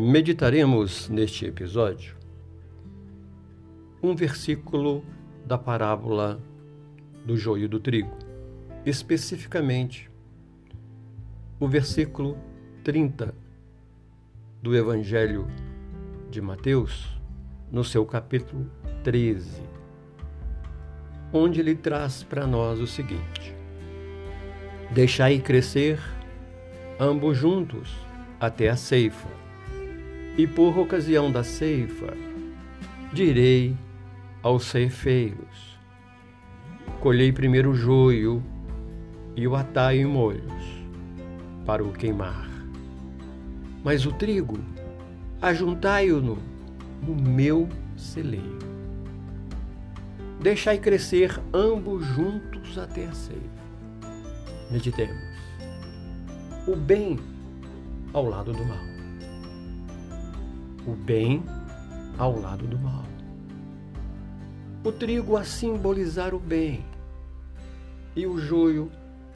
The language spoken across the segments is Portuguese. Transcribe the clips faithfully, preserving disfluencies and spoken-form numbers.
Meditaremos neste episódio um versículo da parábola do joio e do trigo, especificamente o versículo trinta do Evangelho de Mateus, no seu capítulo treze, onde ele traz para nós o seguinte: deixai crescer ambos juntos até a ceifa, e por ocasião da ceifa direi aos ceifeiros: colhei primeiro o joio e o atai em molhos para o queimar, mas o trigo ajuntai-o no meu celeiro. Deixai crescer ambos juntos até a ceifa. Meditemos: o bem ao lado do mal. O bem ao lado do mal. O trigo a simbolizar o bem e o joio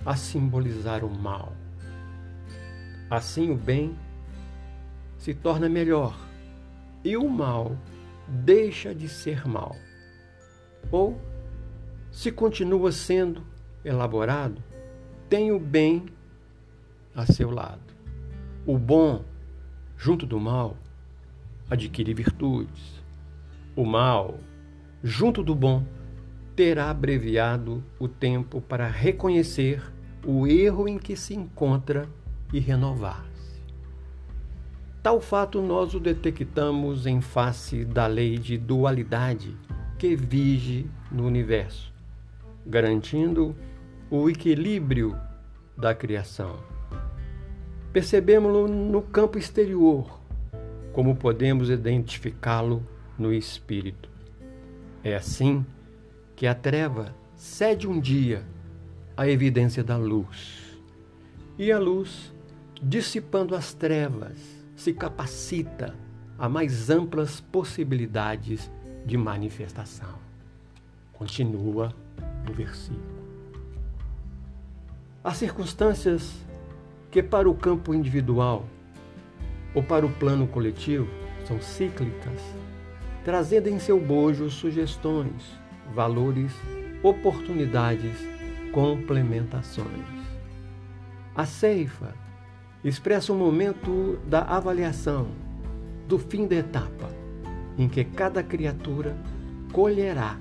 a simbolizar o mal. Assim o bem se torna melhor e o mal deixa de ser mal. Ou, se continua sendo elaborado, tem o bem a seu lado. O bom junto do mal adquire virtudes. O mal junto do bom terá abreviado o tempo para reconhecer o erro em que se encontra e renovar-se. Tal fato nós o detectamos em face da lei de dualidade que vige no universo, garantindo o equilíbrio da criação. Percebemos-lo no campo exterior, como podemos identificá-lo no espírito. É assim que a treva cede um dia à evidência da luz, e a luz, dissipando as trevas, se capacita a mais amplas possibilidades de manifestação. Continua o versículo. As circunstâncias que para o campo individual ou para o plano coletivo são cíclicas, trazendo em seu bojo sugestões, valores, oportunidades, complementações. A ceifa expressa o momento da avaliação, do fim da etapa, em que cada criatura colherá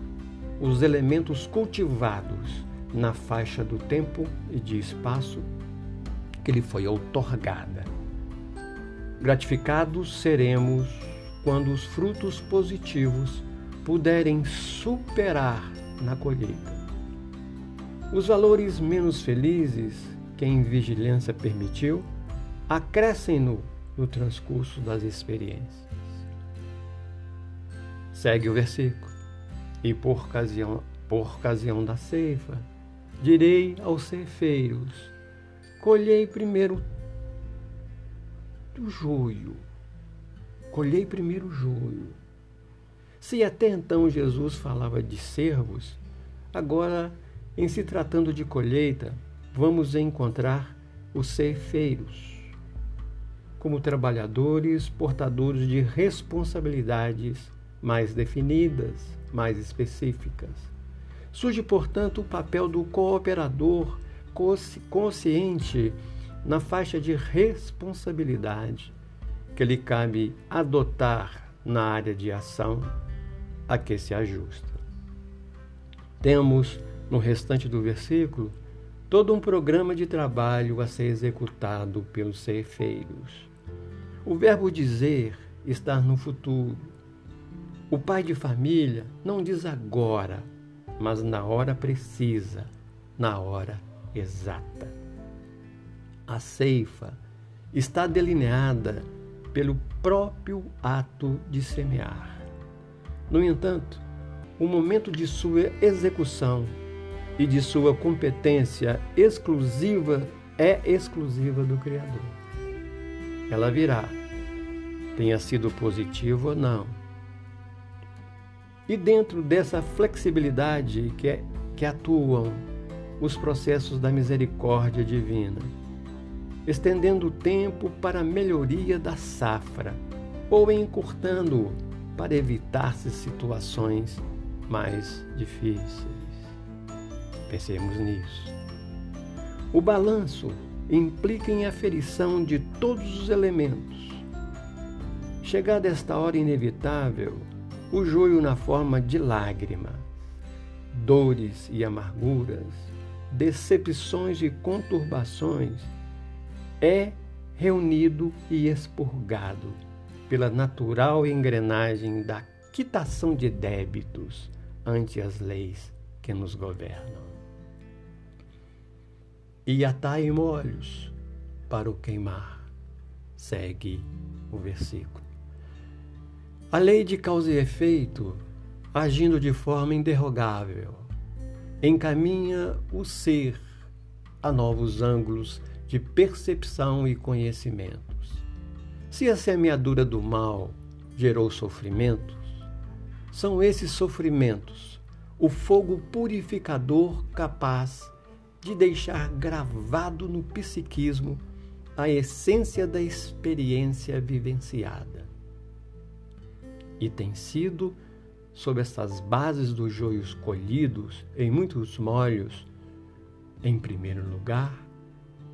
os elementos cultivados na faixa do tempo e de espaço que lhe foi outorgada. Gratificados seremos quando os frutos positivos puderem superar na colheita os valores menos felizes que a invigilância permitiu, acrescem-no no transcurso das experiências. Segue o versículo: e por ocasião, por ocasião da ceifa, direi aos ceifeiros: colhei primeiro o joio. Colhei primeiro o joio. Se até então Jesus falava de servos, agora, em se tratando de colheita, vamos encontrar os ceifeiros como trabalhadores portadores de responsabilidades mais definidas, mais específicas. Surge, portanto, o papel do cooperador consciente na faixa de responsabilidade que lhe cabe adotar na área de ação a que se ajusta. Temos, no restante do versículo, todo um programa de trabalho a ser executado pelos ceifeiros. O verbo dizer está no futuro. O pai de família não diz agora, mas na hora precisa, na hora exata. A ceifa está delineada pelo próprio ato de semear. No entanto, o momento de sua execução e de sua competência exclusiva é exclusiva do Criador. Ela virá, tenha sido positiva ou não. E dentro dessa flexibilidade que, é, que atuam os processos da misericórdia divina, estendendo o tempo para a melhoria da safra ou encurtando-o para evitar-se situações mais difíceis. Pensemos nisso. O balanço implica em aferição de todos os elementos. Chegada esta hora inevitável, o joio na forma de lágrima, dores e amarguras, decepções e conturbações, é reunido e expurgado pela natural engrenagem da quitação de débitos ante as leis que nos governam. E atai molhos para o queimar, segue o versículo. A lei de causa e efeito, agindo de forma inderrogável, encaminha o ser a novos ângulos de percepção e conhecimentos. Se a semeadura do mal gerou sofrimentos, são esses sofrimentos o fogo purificador capaz de deixar gravado no psiquismo a essência da experiência vivenciada. E tem sido sobre essas bases dos joios colhidos em muitos molhos, em primeiro lugar,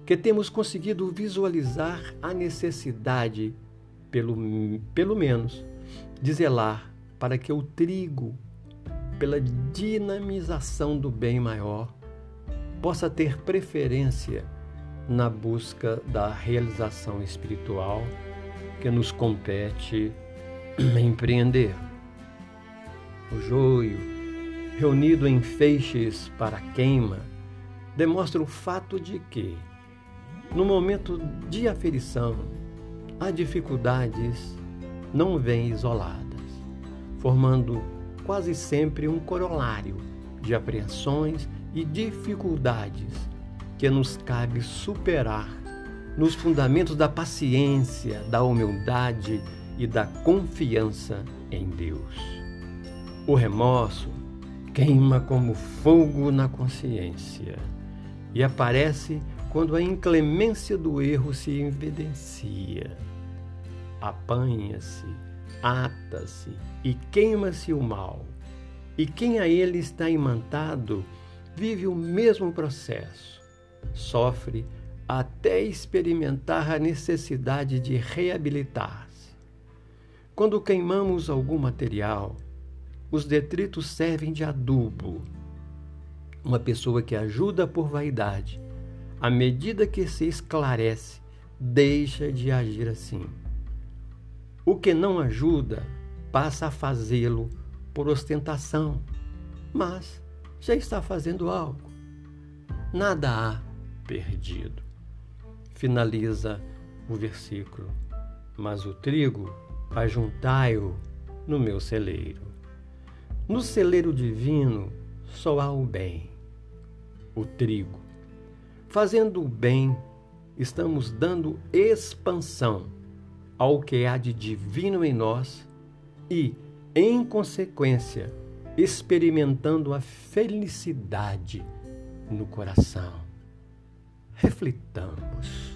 que temos conseguido visualizar a necessidade, pelo, pelo menos, de zelar para que o trigo, pela dinamização do bem maior, possa ter preferência na busca da realização espiritual que nos compete empreender. O joio, reunido em feixes para queima, demonstra o fato de que, no momento de aferição, as dificuldades não vêm isoladas, formando quase sempre um corolário de apreensões e dificuldades que nos cabe superar nos fundamentos da paciência, da humildade e da confiança em Deus. O remorso queima como fogo na consciência e aparece quando a inclemência do erro se evidencia. Apanha-se, ata-se e queima-se o mal, e quem a ele está imantado vive o mesmo processo, sofre até experimentar a necessidade de reabilitar-se. Quando queimamos algum material, os detritos servem de adubo. Uma pessoa que ajuda por vaidade, à medida que se esclarece, deixa de agir assim. O que não ajuda passa a fazê-lo por ostentação, mas já está fazendo algo. Nada há perdido. Finaliza o versículo. Mas o trigo, ajuntai-o no meu celeiro. No celeiro divino só há o bem, o trigo. Fazendo o bem, estamos dando expansão ao que há de divino em nós e, em consequência, experimentando a felicidade no coração. Reflitamos.